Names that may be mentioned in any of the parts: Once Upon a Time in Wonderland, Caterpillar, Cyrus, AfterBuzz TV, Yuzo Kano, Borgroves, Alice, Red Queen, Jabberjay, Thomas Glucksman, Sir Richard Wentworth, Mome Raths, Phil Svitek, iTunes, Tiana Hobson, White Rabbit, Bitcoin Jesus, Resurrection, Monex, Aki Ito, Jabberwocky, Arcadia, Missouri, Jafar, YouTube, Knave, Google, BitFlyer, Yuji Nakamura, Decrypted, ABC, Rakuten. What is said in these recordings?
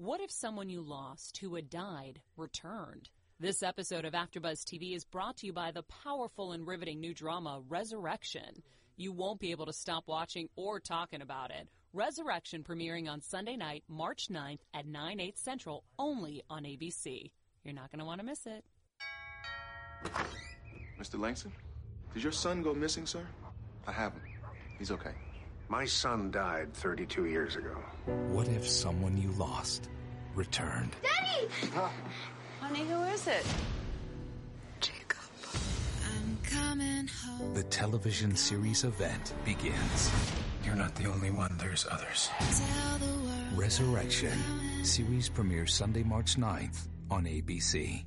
What if someone you lost who had died returned? This episode of AfterBuzz TV is brought to you by the powerful and riveting new drama, Resurrection. You won't be able to stop watching or talking about it. Resurrection premiering on Sunday night, March 9th at 9, 8 Central, only on ABC. You're not going to want to miss it. Mr. Langston, did your son go missing, sir? I haven't. He's okay. My son died 32 years ago. What if someone you lost returned? Daddy! Huh? Honey, who is it? Jacob. I'm coming home. The television series Event begins. You're not the only one. There's others. Tell the world. Resurrection. Series premieres Sunday, March 9th on ABC.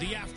the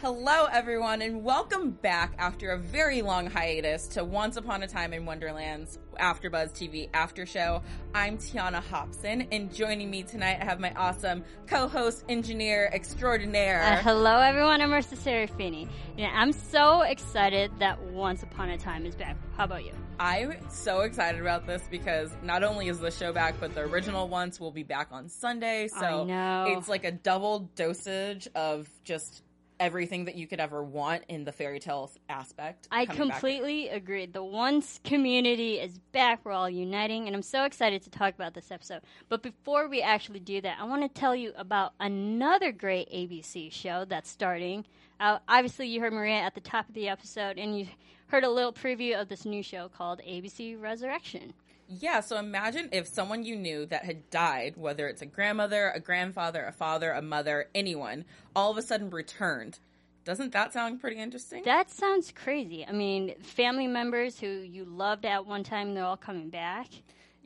Hello, everyone, and welcome back after a very long hiatus to Once Upon a Time in Wonderland's AfterBuzz TV After Show. I'm Tiana Hobson, and joining me tonight, I have my awesome co-host, engineer extraordinaire. Hello, everyone. I'm Marissa Serafini. Yeah, I'm so excited that Once Upon a Time is back. How about you? I'm so excited about this because not only is the show back, but the original Once will be back on Sunday. So I know. It's like a double dosage of just everything that you could ever want in the fairy tale aspect. I completely agree. The Once community is back. We're all uniting, and I'm so excited to talk about this episode. But before we actually do that, I want to tell you about another great ABC show that's starting. Obviously, you heard Maria at the top of the episode, and you heard a little preview of this new show called ABC Resurrection. Yeah, so imagine if someone you knew that had died, whether it's a grandmother, a grandfather, a father, a mother, anyone, all of a sudden returned. Doesn't that sound pretty interesting? That sounds crazy. I mean, family members who you loved at one time, they're all coming back.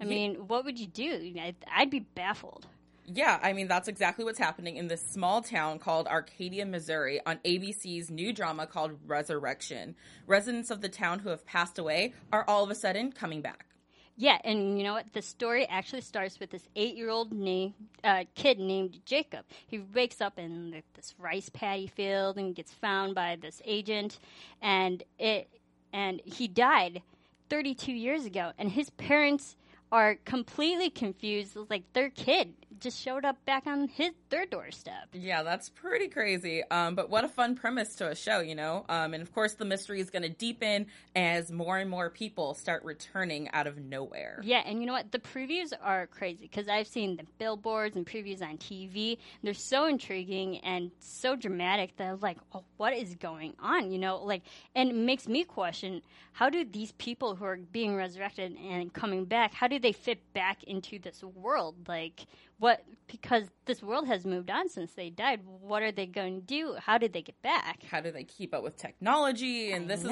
I mean, what would you do? I'd be baffled. Yeah, I mean, that's exactly what's happening in this small town called Arcadia, Missouri, on ABC's new drama called Resurrection. Residents of the town who have passed away are all of a sudden coming back. Yeah, and you know what? The story actually starts with this 8-year-old kid named Jacob. He wakes up in this rice paddy field and gets found by this agent, and he died 32 years ago. And his parents are completely confused. It's like their kid just showed up back on their doorstep. Yeah, that's pretty crazy. But what a fun premise to a show, you know? And of course, the mystery is going to deepen as more and more people start returning out of nowhere. Yeah, and you know what? The previews are crazy because I've seen the billboards and previews on TV. They're so intriguing and so dramatic that I was like, oh, what is going on? You know, like, and it makes me question, how do these people who are being resurrected and coming back, how do they fit back into this world? Like, because this world has moved on since they died. What are they going to do? How did they get back? How do they keep up with technology? And these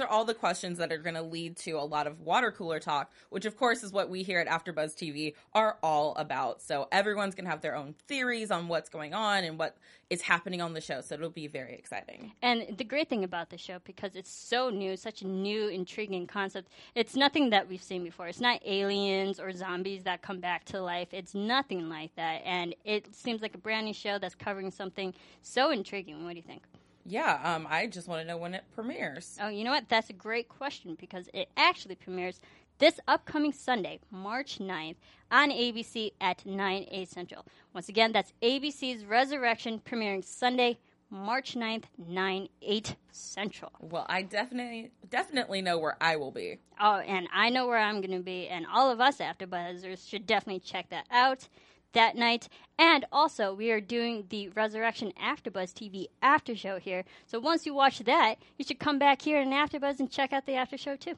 are all the questions that are going to lead to a lot of water cooler talk, which of course is what we here at AfterBuzz TV are all about. So everyone's going to have their own theories on what's going on and what is happening on the show. So it'll be very exciting. And the great thing about the show, because it's so new, such a new, intriguing concept, it's nothing that we've seen before. It's not aliens or zombies that come back to life. It's nothing like that, and it seems like a brand new show that's covering something so intriguing. What do you think? Yeah, I just want to know when it premieres. Oh, you know what? That's a great question because it actually premieres this upcoming Sunday, March 9th, on ABC at 9, 8 Central. Once again, that's ABC's Resurrection premiering Sunday, March 9th, 9, 8 Central. Well, I definitely know where I will be. Oh, and I know where I'm going to be, and all of us AfterBuzzers should definitely check that out that night. And also, we are doing the Resurrection AfterBuzz TV After Show here. So once you watch that, you should come back here in AfterBuzz and check out the After Show, too.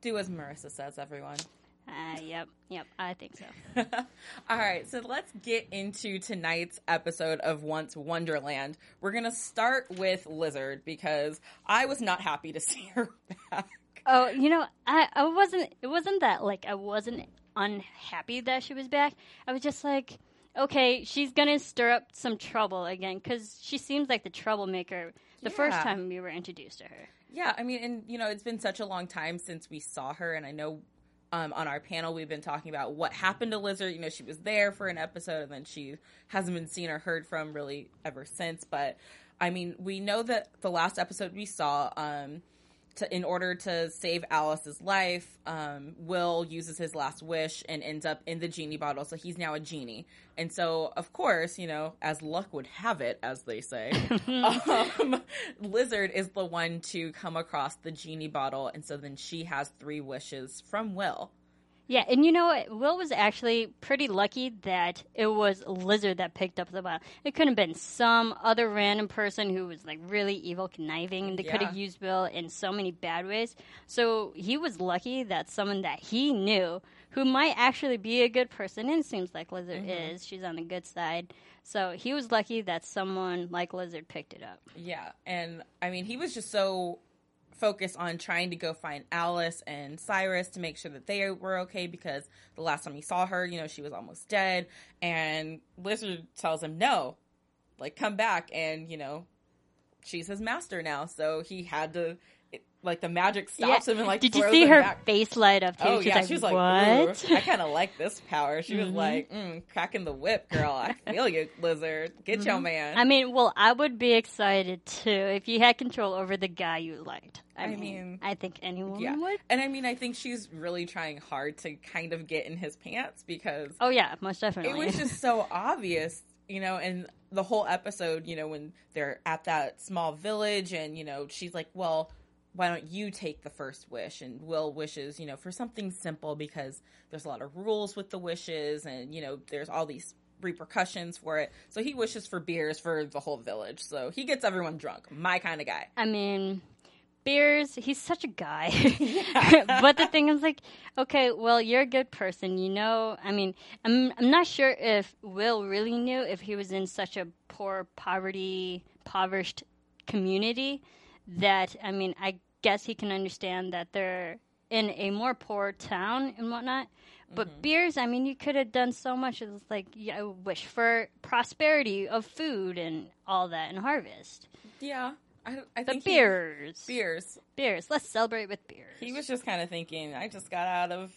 Do as Marissa says, everyone. Yep, I think so. All right, so let's get into tonight's episode of Once Wonderland. We're going to start with Lizard because I was not happy to see her back. Oh, you know, I wasn't, it wasn't that, like, I wasn't unhappy that she was back. I was just like, okay, she's going to stir up some trouble again because she seems like the troublemaker the first time we were introduced to her. Yeah, I mean, and, you know, it's been such a long time since we saw her, and I know... on our panel, we've been talking about what happened to Lizard. You know, she was there for an episode, and then she hasn't been seen or heard from really ever since. But, I mean, we know that the last episode we saw, in order to save Alice's life, Will uses his last wish and ends up in the genie bottle. So he's now a genie. And so, of course, you know, as luck would have it, as they say, Lizard is the one to come across the genie bottle. And so then she has 3 wishes from Will. Yeah, and you know what? Will was actually pretty lucky that it was Lizard that picked up the bottle. It could have been some other random person who was, like, really evil, conniving. They could have used Will in so many bad ways. So he was lucky that someone that he knew, who might actually be a good person, and it seems like Lizard is. She's on the good side. So he was lucky that someone like Lizard picked it up. Yeah, and, I mean, he was just so... focus on trying to go find Alice and Cyrus to make sure that they were okay, because the last time he saw her, you know, she was almost dead. And Lizard tells him, no, like, come back. And, you know, she's his master now. So he had to, the magic stops him and, like, did you see her back. Face light up, too? Oh, yeah. She was like, what? I kind of like this power. She was like, cracking the whip, girl. I feel you, Lizard. Get your man. I mean, well, I would be excited, too, if you had control over the guy you liked. I mean, I think anyone would. And, I mean, I think she's really trying hard to kind of get in his pants because... Oh, yeah, most definitely. It was just so obvious, you know, and the whole episode, you know, when they're at that small village and, you know, she's like, well... why don't you take the first wish? And Will wishes, you know, for something simple because there's a lot of rules with the wishes and, you know, there's all these repercussions for it. So he wishes for beers for the whole village. So he gets everyone drunk. My kind of guy. I mean, beers, he's such a guy. But the thing is, like, okay, well, you're a good person, you know. I mean, I'm not sure if Will really knew if he was in such a poor, impoverished community that, I mean, I guess he can understand that they're in a more poor town and whatnot. But beers, I mean, you could have done so much. It's like, I wish for prosperity of food and all that and harvest. Yeah. I think beers. Beers. Let's celebrate with beers. He was just kind of thinking, I just got out of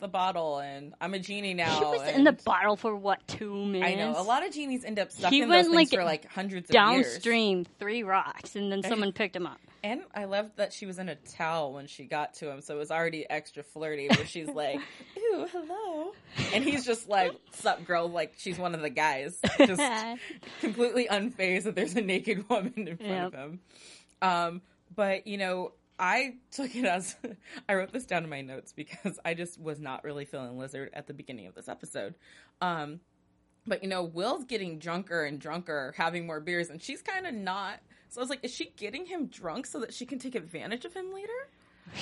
the bottle and I'm a genie now. He was in the bottle for, what, 2 minutes? I know. A lot of genies end up stuck in those things for like hundreds of years. Downstream 3 rocks and then someone picked him up. And I loved that she was in a towel when she got to him, so it was already extra flirty where she's like, ooh, hello. And he's just like, sup, girl, like she's one of the guys. Just completely unfazed that there's a naked woman in front of him. But, you know, I took it as, I wrote this down in my notes because I just was not really feeling Lizard at the beginning of this episode. But, you know, Will's getting drunker and drunker, having more beers, and she's kind of not. So I was like, is she getting him drunk so that she can take advantage of him later?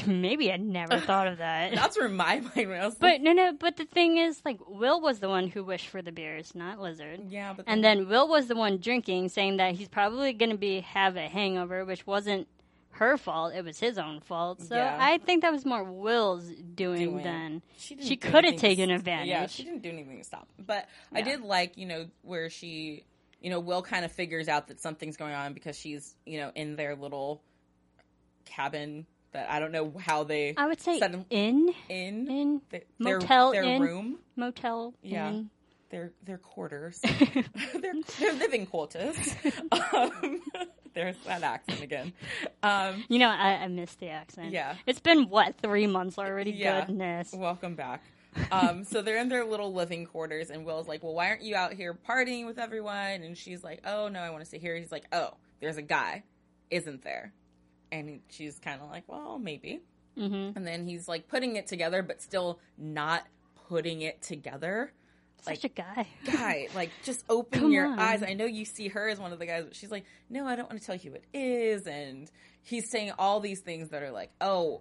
Maybe I never thought of that. That's where my mind was. But but the thing is, like, Will was the one who wished for the beers, not Lizard. Yeah, but and then Will was the one drinking, saying that he's probably going to have a hangover, which wasn't her fault. It was his own fault. So I think that was more Will's doing than she could have taken advantage. Yeah, she didn't do anything to stop him. But I did like, you know, where she, you know, Will kind of figures out that something's going on because she's, you know, in their little cabin that I don't know how they. I would say in motel, their room, motel, inn. Their quarters, their living quarters. There's that accent again. You know, I missed the accent. Yeah. It's been, what, 3 months already? Yeah. Goodness. Welcome back. So they're in their little living quarters, and Will's like, well, why aren't you out here partying with everyone? And she's like, oh, no, I want to stay here. He's like, oh, there's a guy, isn't there? And she's kind of like, well, maybe. And then he's, like, putting it together, but still not putting it together. Like, such a guy. Like, just open your eyes. I know you see her as one of the guys, but she's like, no, I don't want to tell you who it is. And he's saying all these things that are like, oh,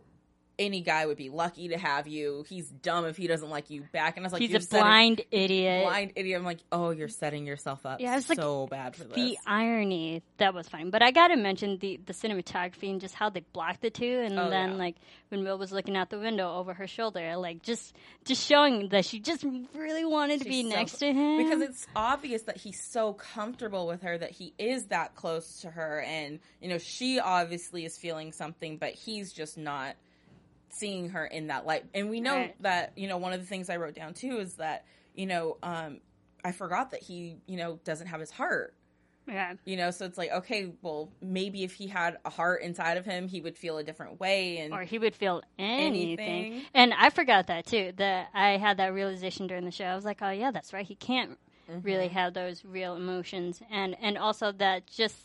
any guy would be lucky to have you. He's dumb if he doesn't like you back. And I was like, he's a blind idiot. I'm like, oh, you're setting yourself up bad for this. The irony, that was fine. But I got to mention the cinematography and just how they blocked the two. And like when Will was looking out the window over her shoulder, like just showing that she just really wanted to be next to him. Because it's obvious that he's so comfortable with her that he is that close to her. And, you know, she obviously is feeling something, but he's just not seeing her in that light. And we know that, you know, one of the things I wrote down too is that, you know, I forgot that he, you know, doesn't have his heart. Yeah. You know, so it's like, okay, well, maybe if he had a heart inside of him, he would feel a different way. Or he would feel anything. And I forgot that too, that I had that realization during the show. I was like, oh yeah, that's right. He can't really have those real emotions. And also that just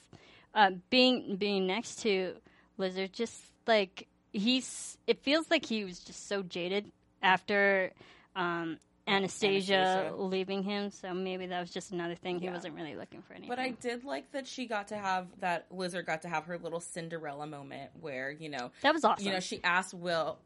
being next to Lizard, just like, it feels like he was just so jaded after Anastasia leaving him, so maybe that was just another thing. He wasn't really looking for anything. But I did like that Lizard got to have her little Cinderella moment where, you know, that was awesome. You know, she asked Will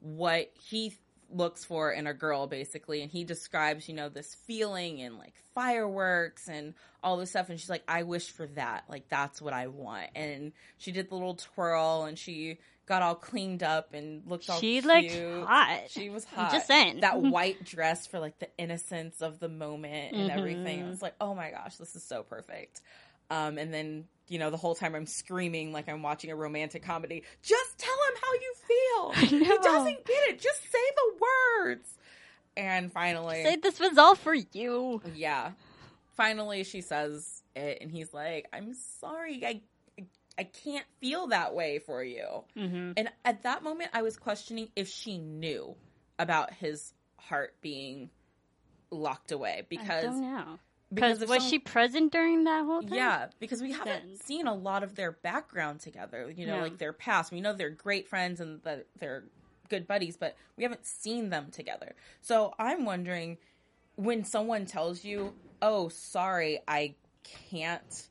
what he looks for in a girl, basically, and he describes, you know, this feeling and like fireworks and all this stuff, and she's like, I wish for that, like that's what I want. And she did the little twirl and she got all cleaned up and looked all cute. She looked hot. She was hot. I'm just saying. That white dress for like the innocence of the moment and everything. I was like, oh my gosh, this is so perfect. And then, you know, the whole time I'm screaming like I'm watching a romantic comedy. Just tell him how you feel. He doesn't get it. Just say the words. And finally, say this was all for you. Yeah. Finally, she says it, and he's like, I'm sorry. I can't feel that way for you. Mm-hmm. And at that moment, I was questioning if she knew about his heart being locked away. Because I don't know. Because was she present during that whole time? Yeah, because we haven't seen a lot of their background together, you know, like their past. We know they're great friends and that they're good buddies, but we haven't seen them together. So I'm wondering, when someone tells you, oh, sorry, I can't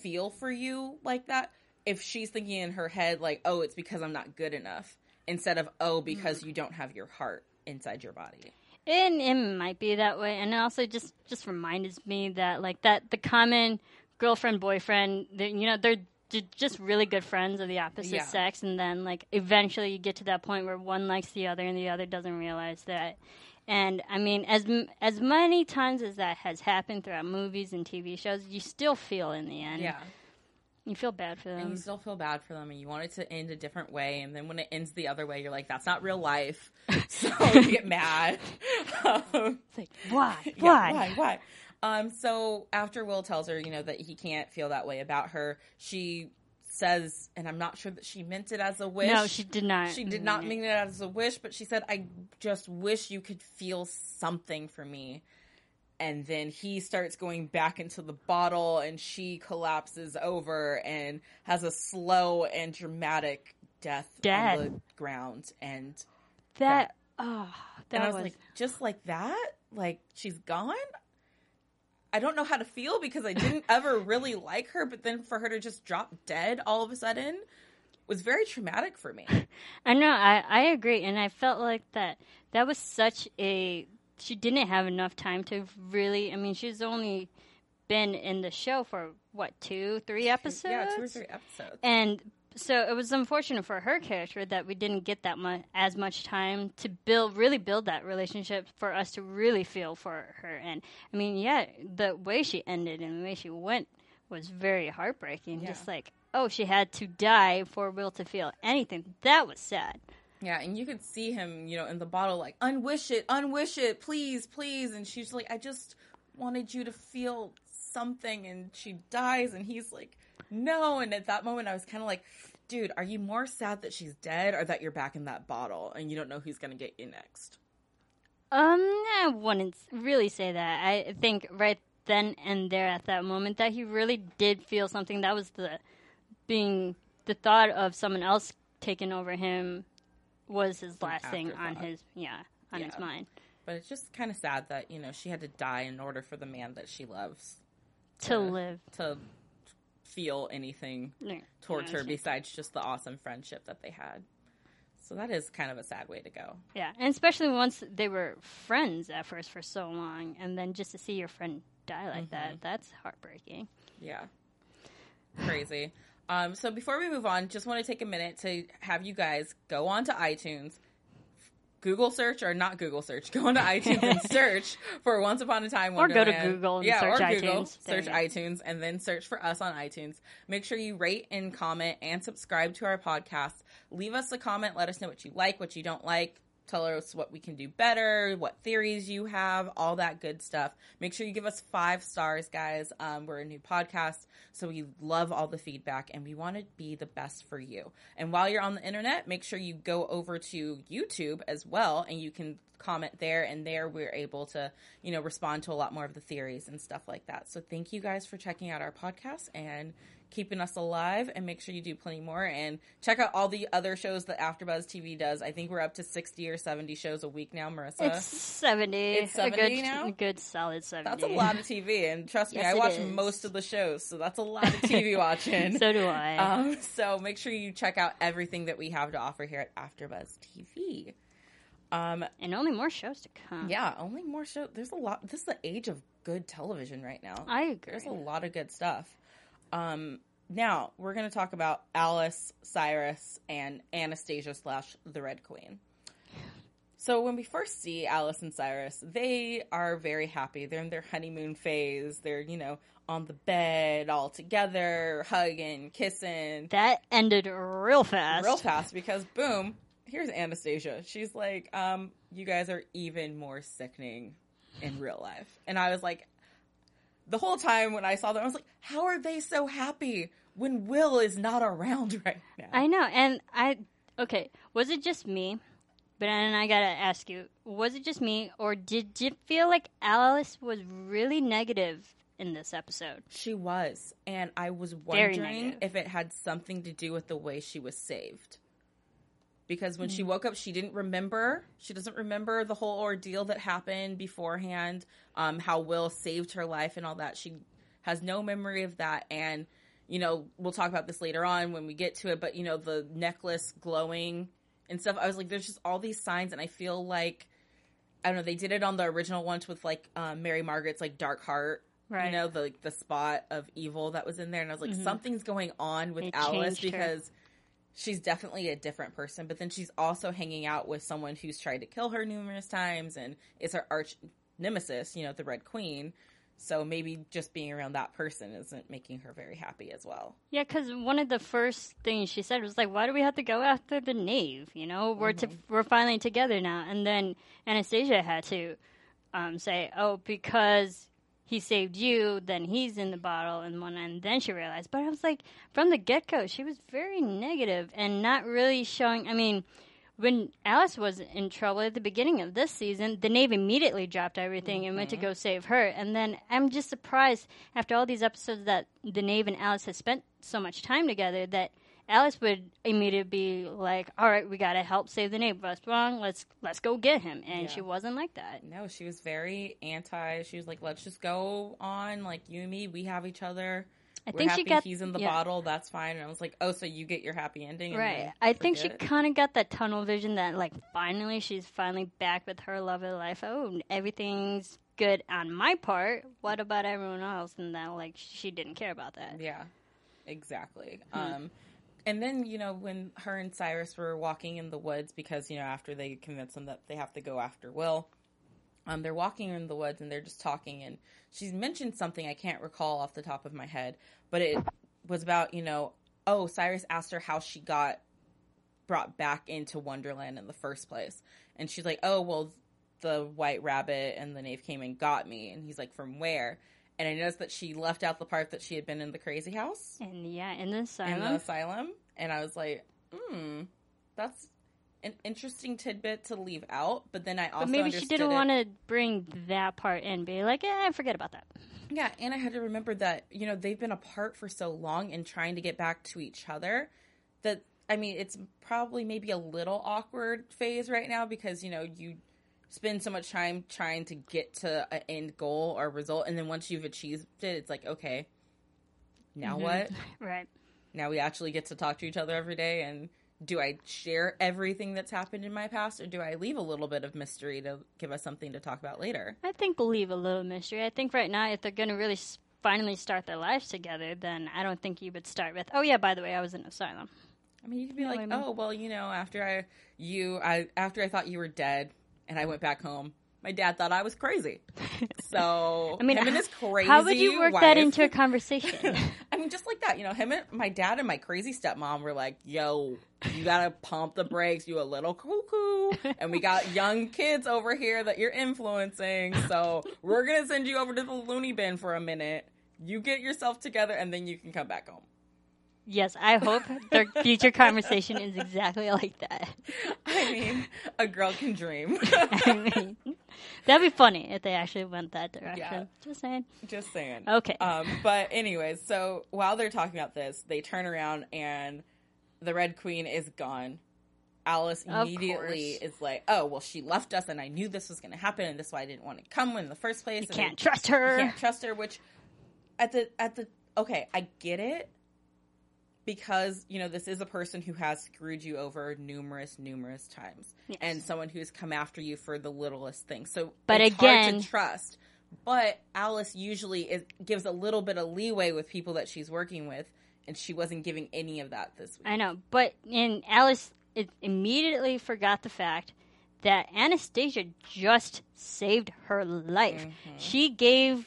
feel for you like that, if she's thinking in her head, like, oh, it's because I'm not good enough, instead of, oh, because you don't have your heart inside your body. And it might be that way. And it also just reminded me that, like, that the common girlfriend, boyfriend, you know, they're just really good friends of the opposite sex. And then, like, eventually you get to that point where one likes the other and the other doesn't realize that. And, I mean, as many times as that has happened throughout movies and TV shows, you still feel in the end. Yeah. You feel bad for them. And you still feel bad for them, and you want it to end a different way. And then when it ends the other way, you're like, that's not real life. So you get mad. It's like, why? Yeah, why? So after Will tells her, you know, that he can't feel that way about her, she says, and I'm not sure that she meant it as a wish. No, she did not. She did not mean it as a wish, but she said, I just wish you could feel something for me. And then he starts going back into the bottle, and she collapses over and has a slow and dramatic death on the ground. And I was like, just like that? Like, she's gone? I don't know how to feel because I didn't ever really like her, but then for her to just drop dead all of a sudden was very traumatic for me. I know, I agree. And I felt like that was such a... She didn't have enough time to really... I mean, she's only been in the show for, what, 2-3 episodes? Yeah, 2 or 3 episodes. And so it was unfortunate for her character that we didn't get that as much time to really build that relationship for us to really feel for her. And, I mean, yeah, the way she ended and the way she went was very heartbreaking. Yeah. Just like, oh, she had to die for Will to feel anything. That was sad. Yeah, and you could see him, you know, in the bottle, like, unwish it, please, please. And she's like, I just wanted you to feel something. And she dies, and he's like, no. And at that moment, I was kind of like, dude, are you more sad that she's dead or that you're back in that bottle and you don't know who's going to get you next? I wouldn't really say that. I think right then and there at that moment that he really did feel something. That was the thought of someone else taking over him. Was his last thing on his mind. But it's just kind of sad that, you know, she had to die in order for the man that she loves to live. To feel anything towards her besides just the awesome friendship that they had. So that is kind of a sad way to go. Yeah, and especially once they were friends at first for so long, and then just to see your friend die like that, that's heartbreaking. Yeah. Crazy. So before we move on, just want to take a minute to have you guys go on to iTunes, Google search, or not Google search, go on to iTunes and search for Once Upon a Time Wonderland. Or go to Google and search iTunes. Google, search iTunes, and then search for us on iTunes. Make sure you rate and comment and subscribe to our podcast. Leave us a comment. Let us know what you like, what you don't like. Tell us what we can do better, what theories you have, all that good stuff. Make sure you give us 5 stars, guys. We're a new podcast, so we love all the feedback, and we want to be the best for you. And while you're on the internet, make sure you go over to YouTube as well, and you can comment there, and there we're able to, you know, respond to a lot more of the theories and stuff like that. So thank you guys for checking out our podcast and keeping us alive, and make sure you do plenty more and check out all the other shows that AfterBuzz TV does. I think we're up to 60 or 70 shows a week now, Marissa. It's 70. It's 70 now? A good solid 70. That's a lot of TV, and trust me, I watch most of the shows, so that's a lot of TV watching. So do I. So make sure you check out everything that we have to offer here at AfterBuzz TV. And only more shows to come. Yeah, only more shows. There's a lot. This is the age of good television right now. I agree. There's a lot of good stuff. Now we're going to talk about Alice, Cyrus, and Anastasia / the Red Queen. So when we first see Alice and Cyrus, they are very happy. They're in their honeymoon phase. They're, you know, on the bed all together, hugging, kissing. That ended real fast. Real fast because, boom, here's Anastasia. She's like, you guys are even more sickening in real life. And I was like, the whole time when I saw them, I was like, how are they so happy when Will is not around right now? I know. And okay, was it just me? And I got to ask you, was it just me? Or did you feel like Alice was really negative in this episode? She was. And I was wondering if it had something to do with the way she was saved. Because when she woke up, she didn't remember. She doesn't remember the whole ordeal that happened beforehand, how Will saved her life and all that. She has no memory of that. And, you know, we'll talk about this later on when we get to it. But, you know, the necklace glowing and stuff. I was like, there's just all these signs. And I feel like, I don't know, they did it on the original ones with, like, Mary Margaret's, like, Dark Heart. Right. You know, the spot of evil that was in there. And I was like, something's going on with Alice because she's definitely a different person, but then she's also hanging out with someone who's tried to kill her numerous times and is her arch nemesis, you know, the Red Queen. So maybe just being around that person isn't making her very happy as well. Yeah, because one of the first things she said was like, why do we have to go after the Knave? You know, we're finally together now. And then Anastasia had to say, oh, because he saved you, then he's in the bottle, and then she realized. But I was like, from the get-go, she was very negative and not really showing. I mean, when Alice was in trouble at the beginning of this season, the Knave immediately dropped everything and went to go save her. And then I'm just surprised, after all these episodes that the Knave and Alice had spent so much time together, that Alice would immediately be like, all right, we got to help save the Knave. What's wrong? Let's go get him. And she wasn't like that. No, she was very anti. She was like, let's just go on. Like, you and me, we have each other. He's in the bottle. That's fine. And I was like, oh, so you get your happy ending. And right. I think she kind of got that tunnel vision that, like, she's finally back with her love of life. Oh, everything's good on my part. What about everyone else? And then, like, she didn't care about that. Yeah, exactly. And then, you know, when her and Cyrus were walking in the woods because, you know, after they convince them that they have to go after Will, they're walking in the woods and they're just talking. And she's mentioned something I can't recall off the top of my head, but it was about, you know, oh, Cyrus asked her how she got brought back into Wonderland in the first place. And she's like, oh, well, the White Rabbit and the Knave came and got me. And he's like, from where? And I noticed that she left out the part that she had been in the crazy house. And yeah, in the asylum. And I was like, that's an interesting tidbit to leave out. But then I also understood she didn't want to bring that part in. Be like, forget about that. Yeah, and I had to remember that, you know, they've been apart for so long and trying to get back to each other that, I mean, it's probably maybe a little awkward phase right now because, you know, you spend so much time trying to get to an end goal or result, and then once you've achieved it, it's like, okay, now what? Right. Now we actually get to talk to each other every day, and do I share everything that's happened in my past, or do I leave a little bit of mystery to give us something to talk about later? I think leave a little mystery. I think right now, if they're going to really finally start their lives together, then I don't think you would start with, oh, yeah, by the way, I was in asylum. I mean, you could be like, oh, well, you know, after I thought you were dead and I went back home, my dad thought I was crazy. So I mean, him and his crazy how would you work wife, that into a conversation? I mean, just like that, you know, him and my dad and my crazy stepmom were like, yo, you got to pump the brakes, you a little cuckoo. And we got young kids over here that you're influencing. So we're going to send you over to the loony bin for a minute. You get yourself together and then you can come back home. Yes, I hope their future conversation is exactly like that. I mean, a girl can dream. I mean, that'd be funny if they actually went that direction. Yeah. Just saying. Just saying. Okay. But anyways, so while they're talking about this, they turn around and the Red Queen is gone. Alice immediately is like, oh, well, she left us and I knew this was going to happen and that's why I didn't want to come in the first place. You can't trust her. You can't trust her, which okay, I get it. Because, you know, this is a person who has screwed you over numerous times. Yes. And someone who's come after you for the littlest thing. So but it's again, hard to trust. But Alice usually gives a little bit of leeway with people that she's working with. And she wasn't giving any of that this week. I know. But Alice immediately forgot the fact that Anastasia just saved her life. Mm-hmm. She gave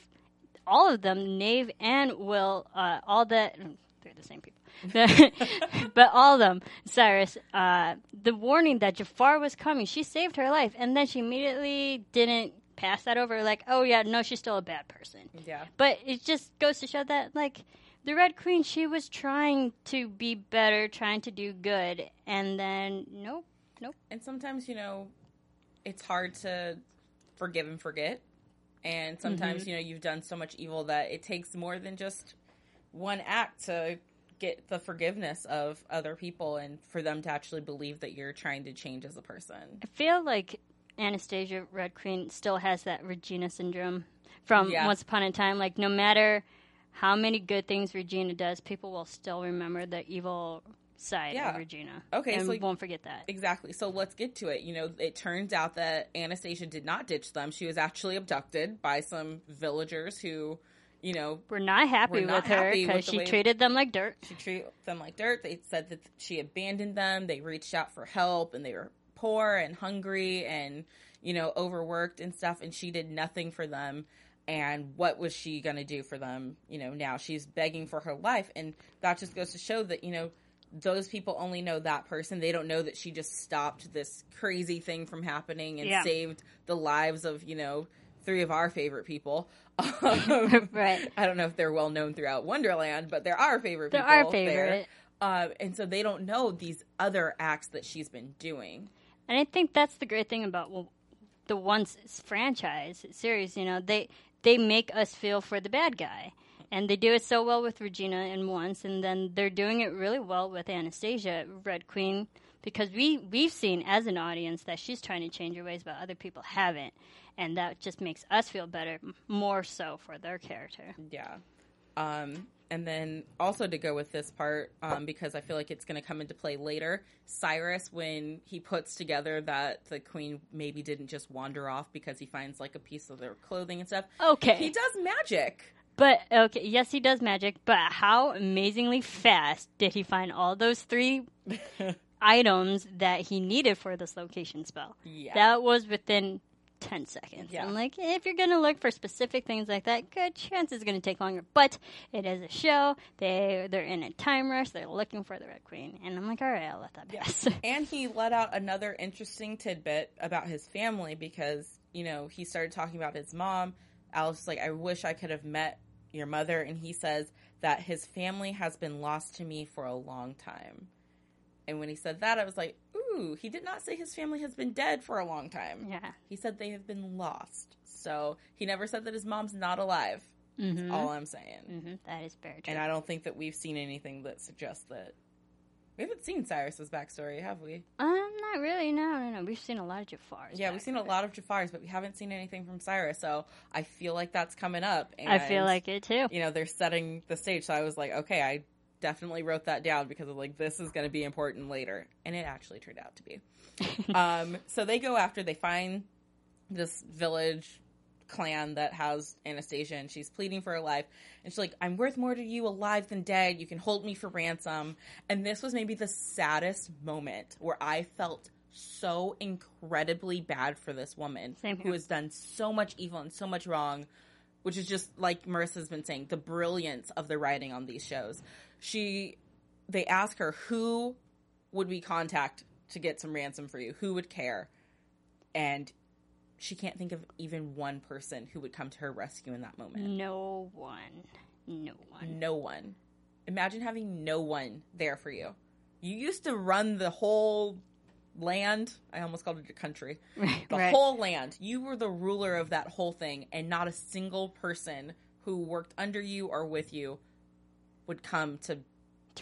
all of them, Knave and Will, all that... They're the same people. But all of them, Cyrus, the warning that Jafar was coming, she saved her life. And then she immediately didn't pass that over. Like, oh, yeah, no, she's still a bad person. Yeah. But it just goes to show that, like, the Red Queen, she was trying to be better, trying to do good. And then, nope. And sometimes, you know, it's hard to forgive and forget. And sometimes, you know, you've done so much evil that it takes more than just one act to get the forgiveness of other people and for them to actually believe that you're trying to change as a person. I feel like Anastasia Red Queen still has that Regina syndrome from Once Upon a Time. Like, no matter how many good things Regina does, people will still remember the evil side of Regina. Okay, and so won't forget that. Exactly. So let's get to it. You know, it turns out that Anastasia did not ditch them. She was actually abducted by some villagers who... You know, we're not happy with her because she treated them like dirt. She treated them like dirt. They said that she abandoned them. They reached out for help, and they were poor and hungry and, you know, overworked and stuff. And she did nothing for them. And what was she going to do for them? You know, now she's begging for her life. And that just goes to show that, you know, those people only know that person. They don't know that she just stopped this crazy thing from happening and saved the lives of, you know, three of our favorite people. Right. I don't know if they're well known throughout Wonderland, but they're our favorite people. They're our favorite. And so they don't know these other acts that she's been doing. And I think that's the great thing about the Once franchise series. You know, they make us feel for the bad guy. And they do it so well with Regina and Once, and then they're doing it really well with Anastasia, Red Queen, because we've seen as an audience that she's trying to change her ways, but other people haven't. And that just makes us feel better, more so for their character. Yeah. And then also to go with this part, because I feel like it's going to come into play later, Cyrus, when he puts together that the queen maybe didn't just wander off because he finds, like, a piece of their clothing and stuff. Okay. He does magic. But, okay, yes, he does magic, but how amazingly fast did he find all those three items that he needed for this location spell? Yeah. That was within... 10 seconds. Yeah. I'm like, if you're going to look for specific things like that, good chance it's going to take longer. But it is a show. They're in a time rush. They're looking for the Red Queen. And I'm like, all right, I'll let that pass. Yeah. And he let out another interesting tidbit about his family because, you know, he started talking about his mom. Alice was like, I wish I could have met your mother. And he says that his family has been lost to me for a long time. And when he said that, I was like, ooh, he did not say his family has been dead for a long time. Yeah. He said they have been lost. So he never said that his mom's not alive. Mm-hmm. That's all I'm saying. Mm-hmm. That is very true. And I don't think that we've seen anything that suggests that We haven't seen Cyrus's backstory, have we? Not really, no. We've seen a lot of Jafar's. Yeah, we've seen a lot of Jafar's, but we haven't seen anything from Cyrus, so I feel like that's coming up. And, I feel like it, too. You know, they're setting the stage, so I was like, okay, I definitely wrote that down because I'm like, this is going to be important later. And it actually turned out to be. So they go after, they find this village clan that housed Anastasia, and she's pleading for her life, and she's like, I'm worth more to you alive than dead, you can hold me for ransom. And this was maybe the saddest moment where I felt so incredibly bad for this woman who has done so much evil and so much wrong, which is just like Marissa's been saying, the brilliance of the writing on these shows. They ask her, who would we contact to get some ransom for you, who would care? And she can't think of even one person who would come to her rescue in that moment. No one. Imagine having no one there for you. You used to run the whole land. I almost called it a country. The whole land. You were the ruler of that whole thing, and not a single person who worked under you or with you would come to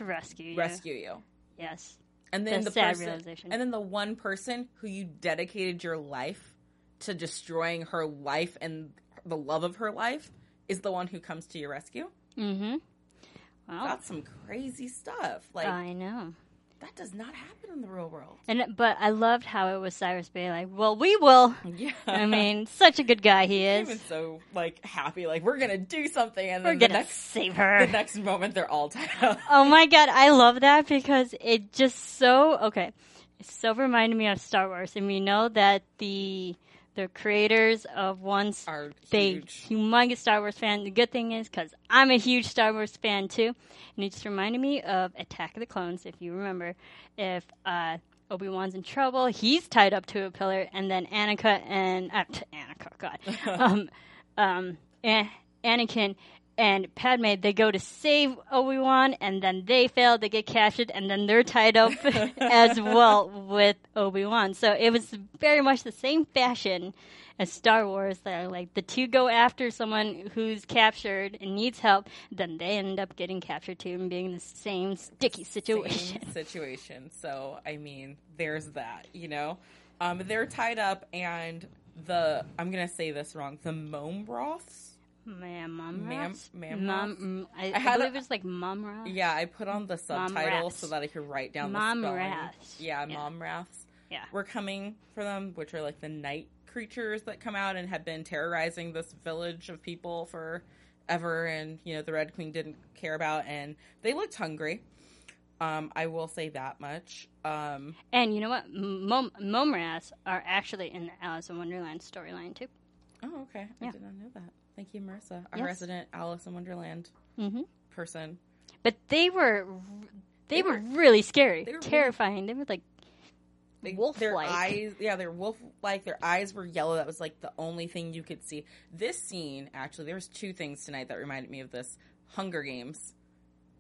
rescue you. Yes. And then the one person who you dedicated your life to destroying her life and the love of her life is the one who comes to your rescue. Mm-hmm. Wow. That's some crazy stuff. Like, I know. That does not happen in the real world. But I loved how it was Cyrus being like, well, we will. Yeah. I mean, such a good guy he is. He was so, like, happy. Like, we're going to do something. And then we're going to save her. The next moment, they're all tied up. Oh, my God. I love that because it just it so reminded me of Star Wars. And we know that the creators of Once are humongous Star Wars fan. The good thing is, because I'm a huge Star Wars fan too, and it just reminded me of Attack of the Clones. If you remember, if Obi-Wan's in trouble, he's tied up to a pillar, and then Anakin and Padme, they go to save Obi-Wan, and then they fail, they get captured, and then they're tied up as well with Obi-Wan. So it was very much the same fashion as Star Wars. That, like, the two go after someone who's captured and needs help, then they end up getting captured too and being in the same sticky situation. So, I mean, there's that, you know? They're tied up, and I'm going to say this wrong, the Mome Raths? I believe it's like Mom Raths. Yeah, I put on the subtitle so that I could write down the spelling. Raths. Yeah, Mom Raths. Yeah. We're coming for them, which are like the night creatures that come out and have been terrorizing this village of people forever, and, you know, the Red Queen didn't care about, and they looked hungry. I will say that much. And you know what? Mome Raths are actually in the Alice in Wonderland storyline, too. Oh, okay. I did not know that. Thank you, Marissa, our resident Alice in Wonderland person. But they were really scary, they were terrifying. They were like wolf-like. They're wolf-like. Their eyes were yellow. That was like the only thing you could see. This scene, actually, there was two things tonight that reminded me of this. Hunger Games.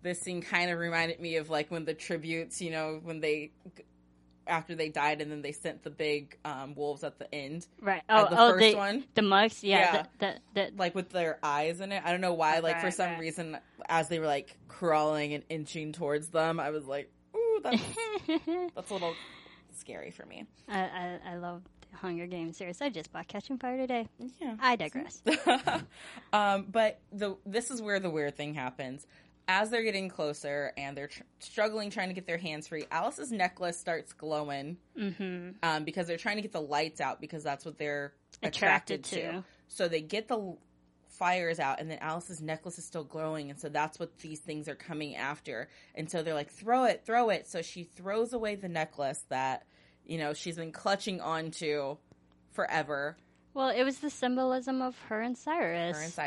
This scene kind of reminded me of like when the tributes, you know, when they after they died, and then they sent the big wolves at the end. Right. The first one. The mugs, like with their eyes in it. I don't know why, like for some reason, as they were like crawling and inching towards them, I was like, ooh, that's a little scary for me. I love the Hunger Games series. I just bought Catching Fire today. Yeah. I digress. But this is where the weird thing happens. As they're getting closer and they're struggling, trying to get their hands free, Alice's necklace starts glowing because they're trying to get the lights out because that's what they're attracted to. So they get the fires out, and then Alice's necklace is still glowing, and so that's what these things are coming after. And so they're like, throw it. So she throws away the necklace that, you know, she's been clutching onto forever. Well, it was the symbolism of her and Cyrus.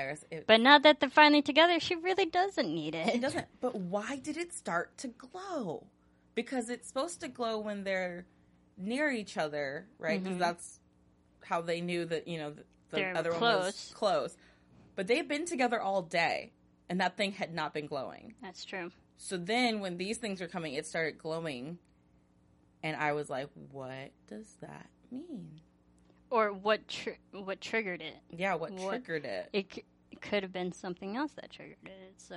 But now that they're finally together, she really doesn't need it. She doesn't. But why did it start to glow? Because it's supposed to glow when they're near each other, right? Because that's how they knew that, you know, the other one was close. But they've been together all day, and that thing had not been glowing. That's true. So then when these things were coming, it started glowing, and I was like, what does that mean? Or what triggered it? Yeah, what triggered it? It could have been something else that triggered it. So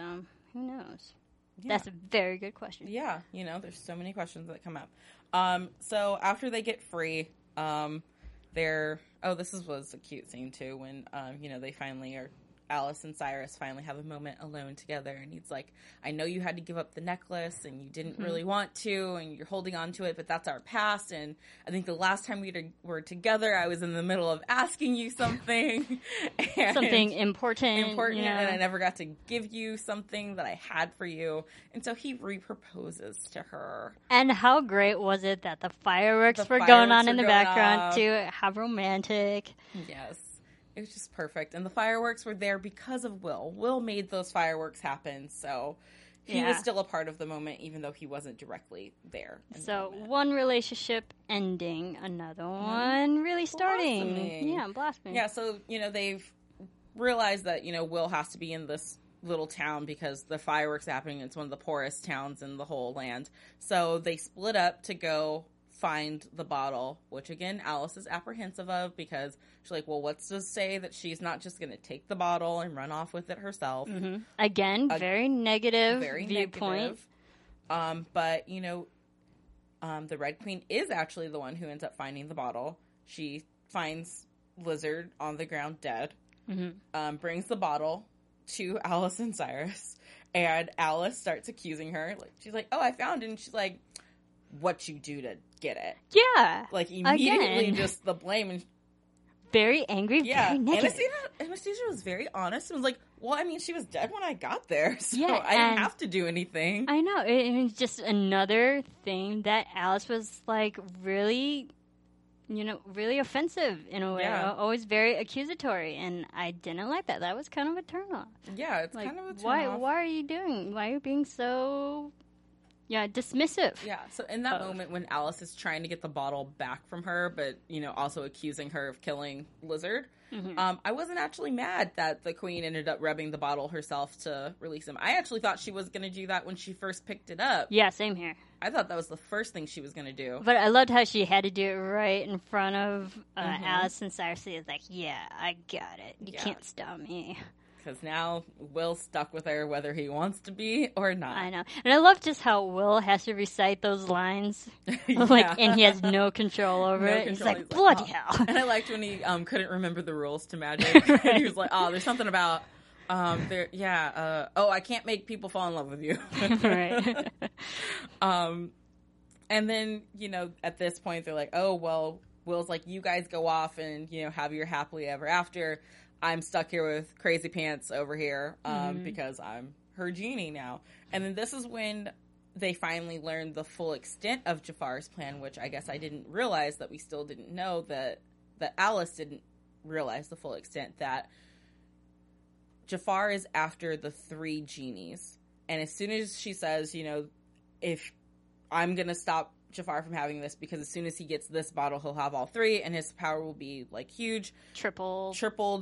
who knows? Yeah. That's a very good question. Yeah. You know, there's so many questions that come up. So after they get free, they're, this was a cute scene too, when, you know, they finally are, Alice and Cyrus finally have a moment alone together, and he's like, I know you had to give up the necklace and you didn't really want to, and you're holding on to it, but that's our past, and I think the last time we were together I was in the middle of asking you something something important yeah. and I never got to give you something that I had for you, and so he reproposes to her. And how great was it that the fireworks were going on in the background too? How romantic. Yes. It was just perfect. And the fireworks were there because of Will. Will made those fireworks happen, so he was still a part of the moment, even though he wasn't directly there. So one relationship ending, another one really starting. Blossoming. Yeah, blossoming. Yeah, so, you know, they've realized that, you know, Will has to be in this little town because the fireworks happening. It's one of the poorest towns in the whole land. So they split up to go find the bottle, which again Alice is apprehensive of, because she's like, well, what's to say that she's not just going to take the bottle and run off with it herself? Again, very negative viewpoint. Negative. But, you know, the Red Queen is actually the one who ends up finding the bottle. She finds Lizard on the ground dead, brings the bottle to Alice and Cyrus, and Alice starts accusing her. Like, she's like, oh, I found it. And she's like, what you do to get it. Yeah. Like, immediately again. Just the blame. And very angry, very negative. Anastasia was very honest and was like, well, I mean, she was dead when I got there, so I didn't have to do anything. I know. It was just another thing that Alice was, like, really, you know, really offensive in a way. Yeah. Always very accusatory, and I didn't like that. That was kind of a turnoff. Yeah, it's like, kind of a turnoff. Why are you doing? Why are you being so... Yeah, dismissive. Yeah, so in that moment when Alice is trying to get the bottle back from her, but, you know, also accusing her of killing Lizard, I wasn't actually mad that the Queen ended up rubbing the bottle herself to release him. I actually thought she was going to do that when she first picked it up. Yeah, same here. I thought that was the first thing she was going to do. But I loved how she had to do it right in front of Alice, and Cyrus is like, yeah, I got it. You can't stop me. Because now Will's stuck with her whether he wants to be or not. I know. And I love just how Will has to recite those lines. And he has no control over it. He's like, bloody hell. And I liked when he couldn't remember the rules to magic. He was like, oh, there's something about, I can't make people fall in love with you. Right. And then, you know, at this point, they're like, oh, well, Will's like, you guys go off and, you know, have your happily ever after. I'm stuck here with Crazy Pants over here because I'm her genie now. And then this is when they finally learned the full extent of Jafar's plan, which I guess I didn't realize that we still didn't know that Alice didn't realize the full extent, that Jafar is after the three genies. And as soon as she says, you know, if I'm going to stop Jafar from having this, because as soon as he gets this bottle he'll have all three and his power will be like huge, tripled,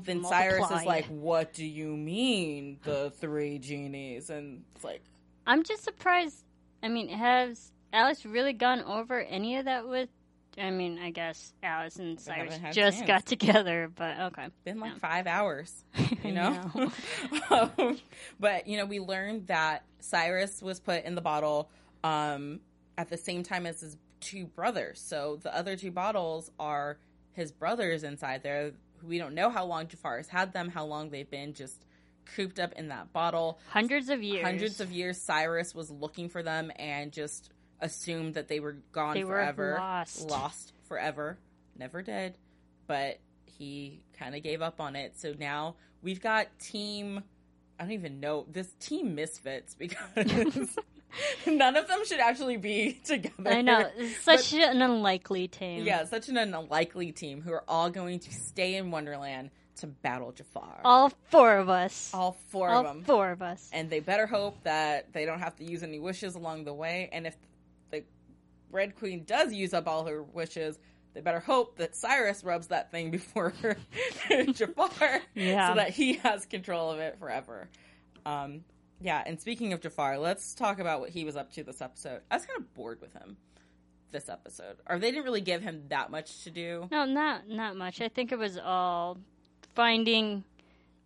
then multiplied. Cyrus is like, what do you mean the three genies? And it's like, I'm just surprised. I mean, has Alice really gone over any of that with, I mean, I guess Alice and Cyrus just got together, but okay, been like 5 hours, you know. But you know, we learned that Cyrus was put in the bottle at the same time as his two brothers. So the other two bottles are his brothers inside there. We don't know how long Jafar has had them, how long they've been just cooped up in that bottle. Hundreds of years. Cyrus was looking for them and just assumed that they were gone forever. They were lost forever. Never did. But he kind of gave up on it. So now we've got Team Misfits, because... None of them should actually be together. I know. Such an unlikely team. Yeah, such an unlikely team who are all going to stay in Wonderland to battle Jafar. All four of us. All four of us. And they better hope that they don't have to use any wishes along the way. And if the Red Queen does use up all her wishes, they better hope that Cyrus rubs that thing before Jafar so that he has control of it forever. Yeah, and speaking of Jafar, let's talk about what he was up to this episode. I was kind of bored with him this episode. Or they didn't really give him that much to do. No, not much. I think it was all finding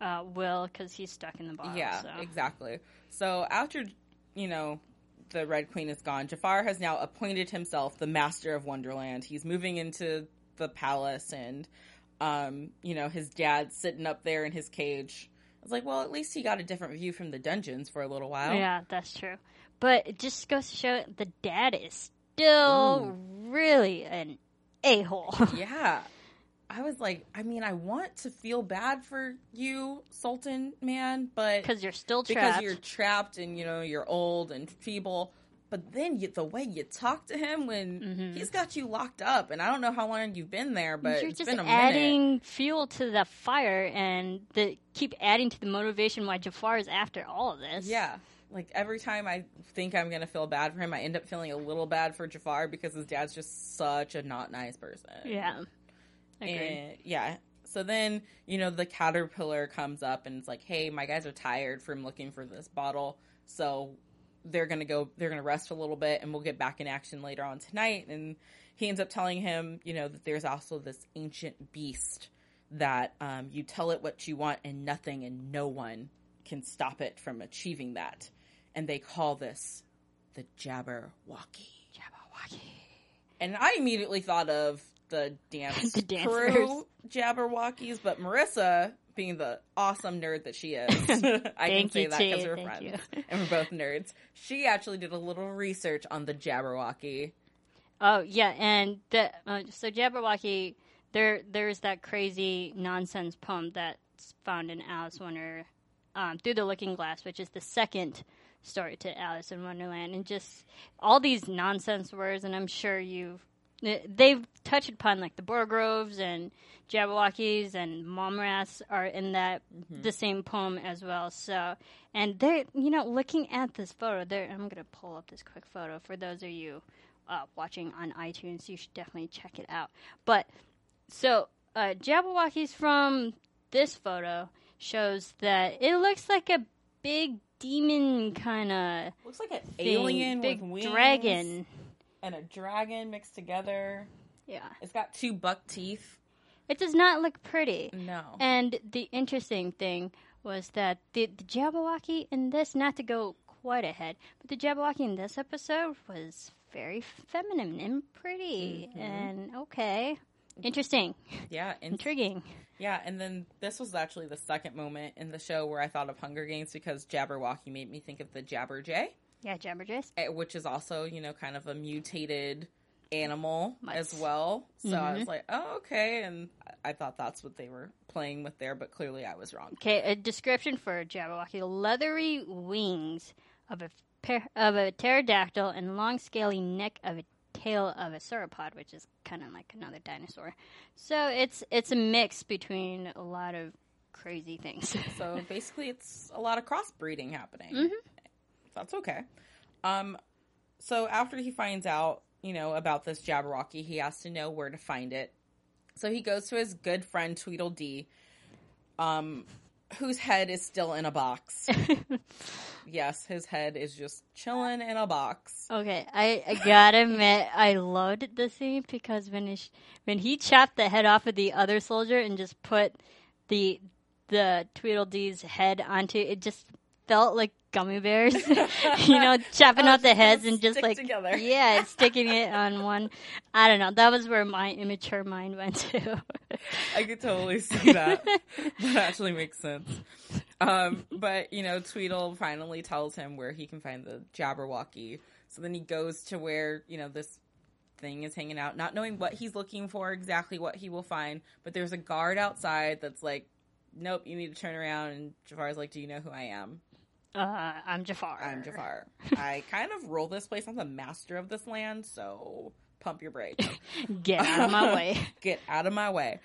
Will, because he's stuck in the bottle. Yeah, so. Exactly. So after you know, the Red Queen is gone, Jafar has now appointed himself the master of Wonderland. He's moving into the palace, and, you know, his dad's sitting up there in his cage. I was like, well, at least he got a different view from the dungeons for a little while. Yeah, that's true. But it just goes to show the dad is still really an a-hole. Yeah. I was like, I mean, I want to feel bad for you, Sultan, man, but... Because you're still trapped. Because you're trapped and, you know, you're old and feeble. But then the way you talk to him when he's got you locked up, and I don't know how long you've been there, but it's been a minute. You're just adding fuel to the fire and keep adding to the motivation why Jafar is after all of this. Yeah. Like, every time I think I'm going to feel bad for him, I end up feeling a little bad for Jafar because his dad's just such a not nice person. Yeah. And, yeah. So then, you know, the caterpillar comes up and it's like, hey, my guys are tired from looking for this bottle. So they're going to rest a little bit and we'll get back in action later on tonight. And he ends up telling him, you know, that there's also this ancient beast that you tell it what you want and nothing and no one can stop it from achieving that. And they call this the Jabberwocky. Jabberwocky. And I immediately thought of the dance crew Jabberwockies, but Marissa, being the awesome nerd that she is, I can say that because we're friends and we're both nerds. She actually did a little research on the Jabberwocky. Oh yeah, and so Jabberwocky, there's that crazy nonsense poem that's found in Alice Wonder Through the Looking Glass, which is the second story to Alice in Wonderland, and just all these nonsense words, and I'm sure they've touched upon, like, the Borgroves and Jabberwockies and Mome Raths are in that the same poem as well. So, and they're, you know, looking at this photo, I'm going to pull up this quick photo. For those of you watching on iTunes, you should definitely check it out. But, so, Jabberwockies from this photo shows that it looks like a big demon kind of looks like an alien with wings. Big dragon. And a dragon mixed together. Yeah. It's got two buck teeth. It does not look pretty. No. And the interesting thing was that the Jabberwocky in this, not to go quite ahead, but the Jabberwocky in this episode was very feminine and pretty. And okay. Interesting. Yeah. Intriguing. Yeah. And then this was actually the second moment in the show where I thought of Hunger Games, because Jabberwocky made me think of the Jabberjay. Yeah, Jabberjays. Which is also, you know, kind of a mutated animal as well. So I was like, oh, okay. And I thought that's what they were playing with there, but clearly I was wrong. Okay, a description for Jabberwocky. Leathery wings of a pterodactyl and long scaly neck of a tail of a sauropod, which is kind of like another dinosaur. So it's a mix between a lot of crazy things. So basically it's a lot of crossbreeding happening. That's okay. So after he finds out, you know, about this Jabberwocky, he has to know where to find it. So he goes to his good friend Tweedledee, whose head is still in a box. Yes, his head is just chilling in a box. Okay, I gotta admit, I loved the scene because when he chopped the head off of the other soldier and just put the Tweedledee's head onto it, just felt like gummy bears, you know, chopping off the heads and just like together. Yeah, sticking it on one. I don't know. That was where my immature mind went to. I could totally see that. That actually makes sense. But, you know, Tweedle finally tells him where he can find the Jabberwocky. So then he goes to where, you know, this thing is hanging out, not knowing what he's looking for, exactly what he will find. But there's a guard outside that's like, nope, you need to turn around. And Jafar's like, do you know who I am? I'm Jafar. I kind of rule this place. I'm the master of this land, so pump your brakes. Get out of my way. Get out of my way.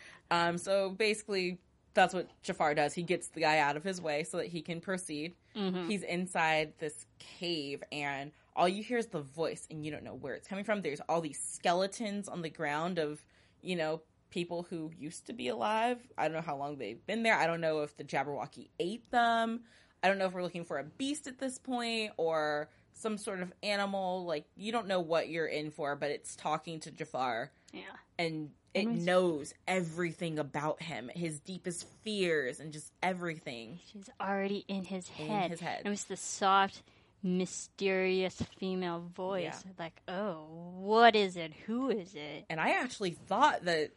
So basically, that's what Jafar does. He gets the guy out of his way so that he can proceed. He's inside this cave, and all you hear is the voice, and you don't know where it's coming from. There's all these skeletons on the ground of, you know, people who used to be alive. I don't know how long they've been there. I don't know if the Jabberwocky ate them. I don't know if we're looking for a beast at this point or some sort of animal. Like, you don't know what you're in for, but it's talking to Jafar. Yeah. And it knows everything about him, his deepest fears and just everything. She's already in his head. And it was the soft mysterious female voice. Yeah. Like, oh, what is it? Who is it? And I actually thought that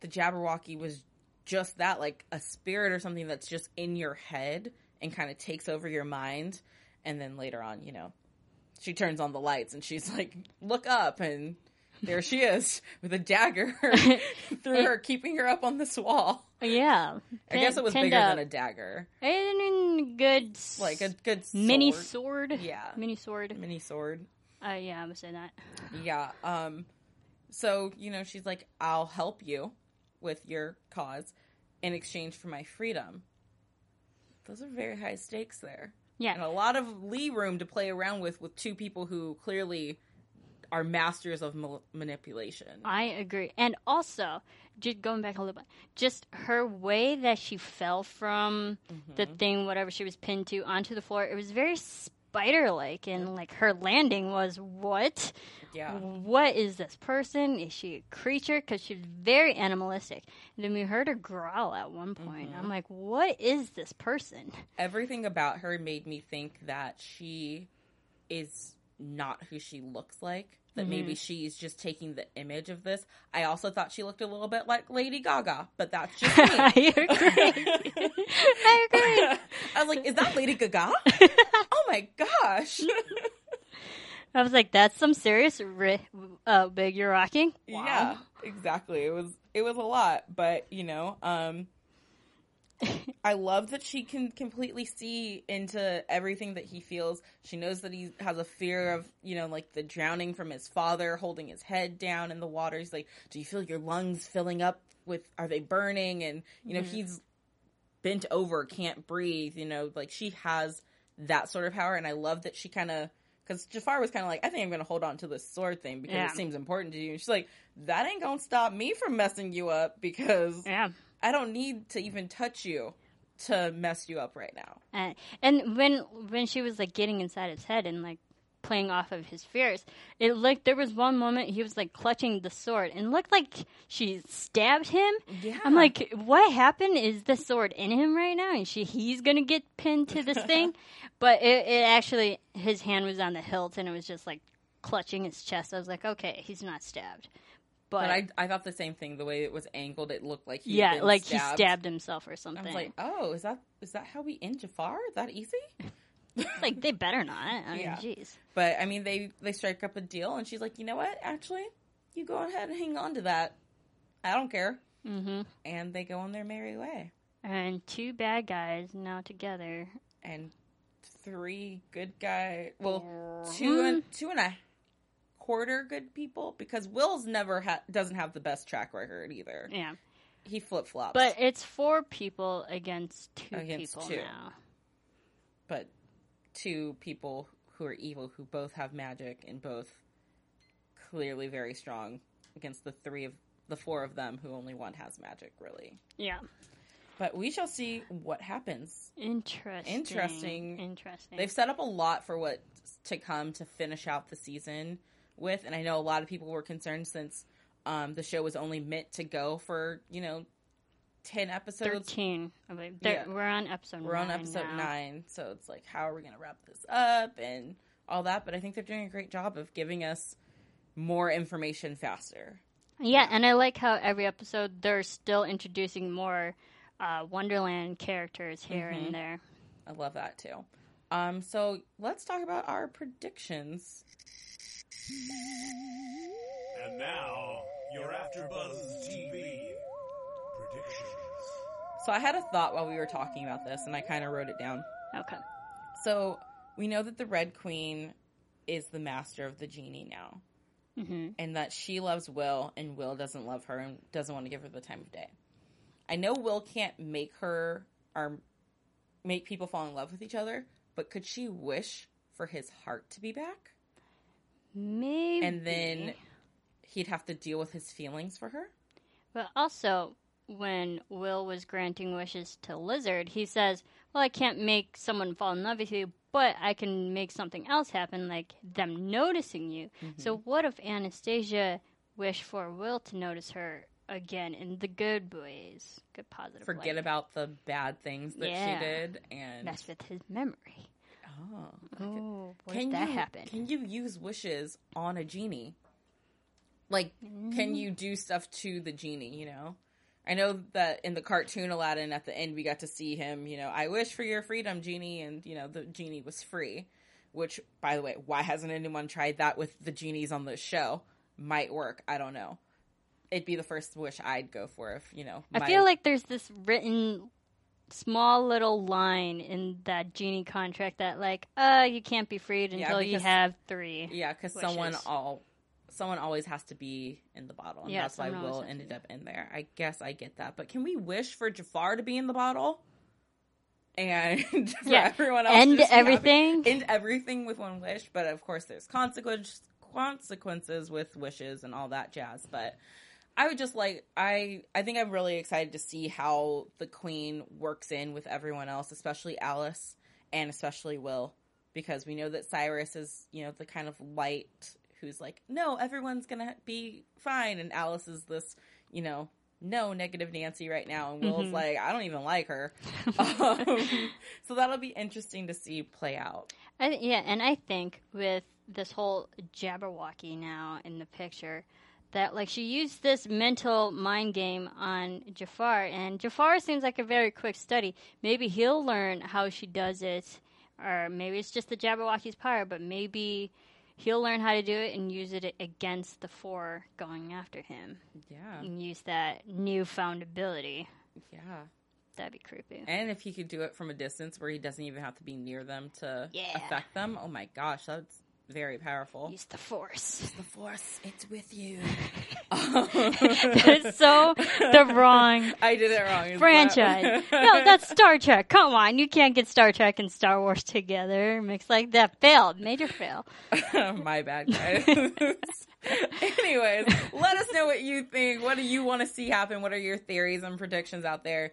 the Jabberwocky was just that, like a spirit or something that's just in your head and kind of takes over your mind. And then later on, you know, she turns on the lights and she's like, look up, and there she is with a dagger through her, keeping her up on this wall. Yeah. I guess it was bigger than a dagger. Like a good sword. Mini sword. Yeah. Mini sword. Yeah, I would say that. Yeah. So, you know, she's like, I'll help you with your cause in exchange for my freedom. Those are very high stakes there. Yeah. And a lot of lee room to play around with two people who clearly are masters of manipulation. I agree. And also, just going back a little bit, just her way that she fell from the thing, whatever she was pinned to, onto the floor, it was very spider-like. And, like, her landing was, what? Yeah. What is this person? Is she a creature? Because she's very animalistic. And then we heard her growl at one point. I'm like, what is this person? Everything about her made me think that she is not who she looks like, that maybe she's just taking the image of this. I also thought she looked a little bit like Lady Gaga, but that's just me. I agree. I was like, is that Lady Gaga? Oh my gosh. I was like, that's some serious big you're rocking. Wow. Yeah, exactly. It was a lot, but you know, I love that she can completely see into everything that he feels. She knows that he has a fear of, you know, like the drowning from his father, holding his head down in the water. He's like, do you feel your lungs filling up with, are they burning? And, you know, he's bent over, can't breathe, you know, like she has that sort of power. And I love that she kind of, because Jafar was kind of like, I think I'm going to hold on to this sword thing because it seems important to you. And she's like, that ain't going to stop me from messing you up because... Yeah. I don't need to even touch you to mess you up right now. And when she was, like, getting inside his head and, like, playing off of his fears, it looked, there was one moment he was, like, clutching the sword and looked like she stabbed him. Yeah. I'm like, what happened? Is the sword in him right now? And he's going to get pinned to this thing? But it actually, his hand was on the hilt and it was just, like, clutching his chest. I was like, okay, he's not stabbed. But I thought the same thing. The way it was angled, it looked like he stabbed himself or something. I was like, oh, is that how we end Jafar? Is that easy? Like, they better not. I mean, jeez. But, I mean, they strike up a deal, and she's like, you know what? Actually, you go ahead and hang on to that. I don't care. Mm-hmm. And they go on their merry way. And two bad guys now together. And three good guys. Well, two and a quarter good people, because Will's never doesn't have the best track record either. Yeah, he flip flops. But it's 4 people against 2 people now. But 2 people who are evil, who both have magic and both clearly very strong, against the 4 of them who only one has magic, really. Yeah. But we shall see what happens. Interesting. They've set up a lot for what's to come to finish out the season with, and I know a lot of people were concerned since the show was only meant to go for, you know, 10 episodes. 13. Yeah. We're on episode nine, so it's like, how are we going to wrap this up and all that? But I think they're doing a great job of giving us more information faster. Yeah, and I like how every episode they're still introducing more Wonderland characters here and there. I love that too. So let's talk about our predictions. And now, your AfterBuzz TV predictions. So I had a thought while we were talking about this, and I kind of wrote it down. Okay. So we know that the Red Queen is the master of the genie now, and that she loves Will, and Will doesn't love her and doesn't want to give her the time of day. I know Will can't make her or make people fall in love with each other, but could she wish for his heart to be back? Maybe. And then he'd have to deal with his feelings for her. But also, when Will was granting wishes to Lizard, he says, well, I can't make someone fall in love with you, but I can make something else happen, like them noticing you. So what if Anastasia wished for Will to notice her again in the good ways? Good positive. Forget about the bad things that she did and mess with his memory. Oh, can that happen? Can you use wishes on a genie? Like, can you do stuff to the genie, you know? I know that in the cartoon Aladdin, at the end, we got to see him, you know, I wish for your freedom, genie, and, you know, the genie was free. Which, by the way, why hasn't anyone tried that with the genies on this show? Might work. I don't know. It'd be the first wish I'd go for if, you know. I feel like there's this written small little line in that genie contract that, like, you can't be freed until you have 3. Yeah, because someone always has to be in the bottle, and that's why Will ended up in there. I guess I get that. But can we wish for Jafar to be in the bottle? And for everyone else. End everything? End everything with one wish. But, of course, there's consequences with wishes and all that jazz. But I would just like – I think I'm really excited to see how the queen works in with everyone else, especially Alice and especially Will. Because we know that Cyrus is, you know, the kind of light who's like, no, everyone's going to be fine. And Alice is this, you know – no, negative Nancy right now, and Will's like, I don't even like her. So that'll be interesting to see play out. And I think with this whole Jabberwocky now in the picture, that like she used this mental mind game on Jafar, and Jafar seems like a very quick study. Maybe he'll learn how she does it, or maybe it's just the Jabberwocky's power, but maybe he'll learn how to do it and use it against the 4 going after him. Yeah. And use that newfound ability. Yeah. That'd be creepy. And if he could do it from a distance where he doesn't even have to be near them to affect them, oh my gosh, that's very powerful. Use the force. Use the force. It's with you. That's so the wrong. I did it wrong. Franchise. No, that's Star Trek. Come on, you can't get Star Trek and Star Wars together. Mixed like that. Failed. Major fail. My bad, guys. Anyways, let us know what you think. What do you want to see happen? What are your theories and predictions out there?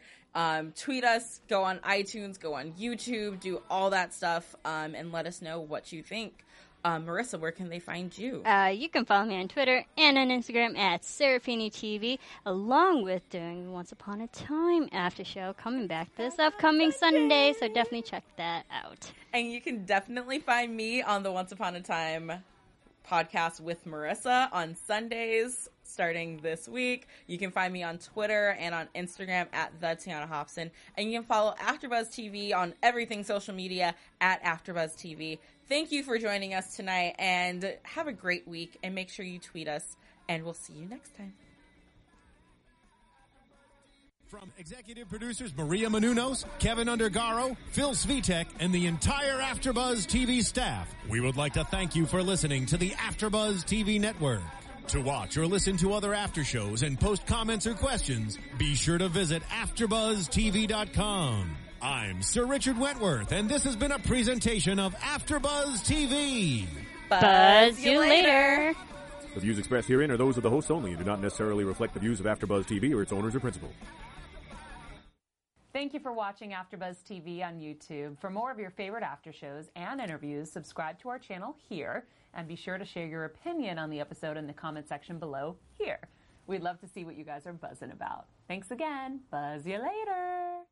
Tweet us, go on iTunes, go on YouTube, do all that stuff, and let us know what you think. Marissa, where can they find you? You can follow me on Twitter and on Instagram at SerafiniTV, along with doing Once Upon a Time After Show, coming back this upcoming Sunday, so definitely check that out. And you can definitely find me on the Once Upon a Time podcast with Marissa on Sundays. Starting this week, you can find me on Twitter and on Instagram at the Tiana Hobson, and you can follow AfterBuzz TV on everything social media at AfterBuzz TV. Thank you for joining us tonight, and have a great week. And make sure you tweet us, and we'll see you next time. From executive producers Maria Menounos, Kevin Undergaro, Phil Svitek, and the entire AfterBuzz TV staff, we would like to thank you for listening to the AfterBuzz TV network. To watch or listen to other after shows and post comments or questions, be sure to visit AfterBuzzTV.com. I'm Sir Richard Wentworth, and this has been a presentation of AfterBuzz TV. Buzz you later. The views expressed herein are those of the hosts only and do not necessarily reflect the views of AfterBuzz TV or its owners or principal. Thank you for watching AfterBuzz TV on YouTube. For more of your favorite after shows and interviews, subscribe to our channel here. And be sure to share your opinion on the episode in the comment section below here. We'd love to see what you guys are buzzing about. Thanks again. Buzz you later.